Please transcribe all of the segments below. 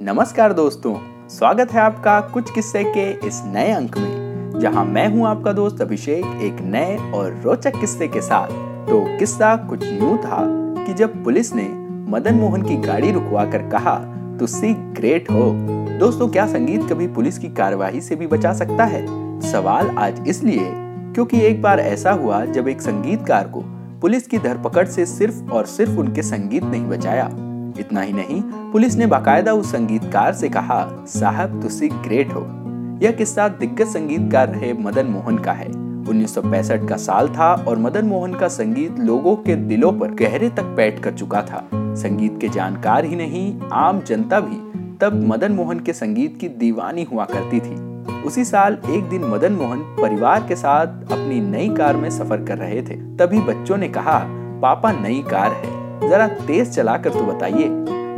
नमस्कार दोस्तों, स्वागत है आपका कुछ किस्से के इस नए अंक में, जहां मैं हूं आपका दोस्त अभिषेक एक नए और रोचक किस्से के साथ। तो किस्सा कुछ यूं था कि जब पुलिस ने मदन मोहन की गाड़ी रुकवा कर कहा, तुसी ग्रेट हो। दोस्तों, क्या संगीत कभी पुलिस की कार्यवाही से भी बचा सकता है? सवाल आज इसलिए क्योंकि एक बार ऐसा हुआ जब एक संगीतकार को पुलिस की धरपकड़ से सिर्फ और सिर्फ उनके संगीत नहीं बचाया। इतना ही नहीं, पुलिस ने बाकायदा उस संगीतकार से कहा, साहब तुसी ग्रेट हो। यह किस्सा दिग्गज संगीतकार रहे मदन मोहन का है। 1965 का साल था और मदन मोहन का संगीत लोगों के दिलों पर गहरे तक बैठ कर चुका था। संगीत के जानकार ही नहीं, आम जनता भी तब मदन मोहन के संगीत की दीवानी हुआ करती थी। उसी साल एक दिन मदन मोहन परिवार के साथ अपनी नई कार में सफर कर रहे थे। तभी बच्चों ने कहा, पापा नई कार है, जरा तेज चला कर तो बताइए।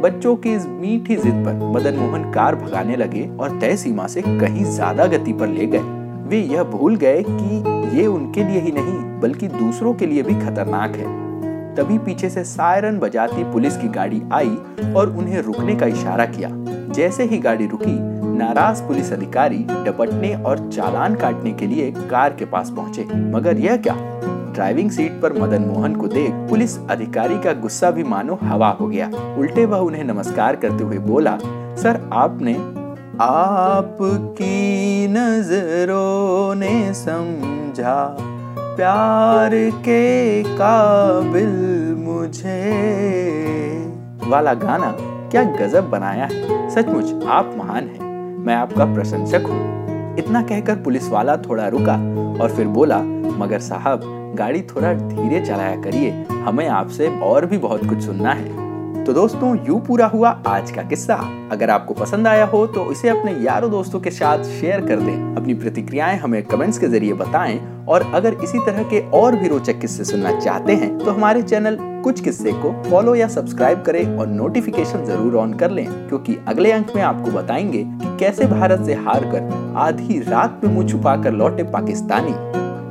बच्चों की इस मीठी जिद पर मदन मोहन कार भगाने लगे और तय सीमा से कहीं ज्यादा गति पर ले गए। वे यह भूल गए कि ये उनके लिए ही नहीं बल्कि दूसरों के लिए भी खतरनाक है। तभी पीछे से सायरन बजाती पुलिस की गाड़ी आई और उन्हें रुकने का इशारा किया। जैसे ही गाड़ी रुकी, नाराज पुलिस अधिकारी डपटने और चालान काटने के लिए कार के पास पहुंचे। मगर यह क्या, ड्राइविंग सीट पर मदन मोहन को देख पुलिस अधिकारी का गुस्सा भी मानो हवा हो गया। उल्टे वह उन्हें नमस्कार करते हुए बोला, सर आपने आपकी नजरों ने समझा प्यार के काबिल मुझे वाला गाना क्या गजब बनाया है, सचमुच आप महान हैं, मैं आपका प्रशंसक हूँ। इतना कहकर पुलिस वाला थोड़ा रुका और फिर बोला, मगर साहब गाड़ी थोड़ा धीरे चलाया करिए, हमें आपसे और भी बहुत कुछ सुनना है। तो दोस्तों, यूं पूरा हुआ आज का किस्सा। अगर आपको पसंद आया हो तो इसे अपने यारों दोस्तों के साथ शेयर कर दें। अपनी प्रतिक्रियाएं हमें कमेंट्स के जरिए बताएं और अगर इसी तरह के और भी रोचक किस्से सुनना चाहते हैं तो हमारे चैनल कुछ किस्से को फॉलो या सब्सक्राइब करें और नोटिफिकेशन जरूर ऑन कर लें, क्योंकि अगले अंक में आपको बताएंगे कि कैसे भारत से हार कर आधी रात में मुंह छुपा कर लौटे पाकिस्तानी।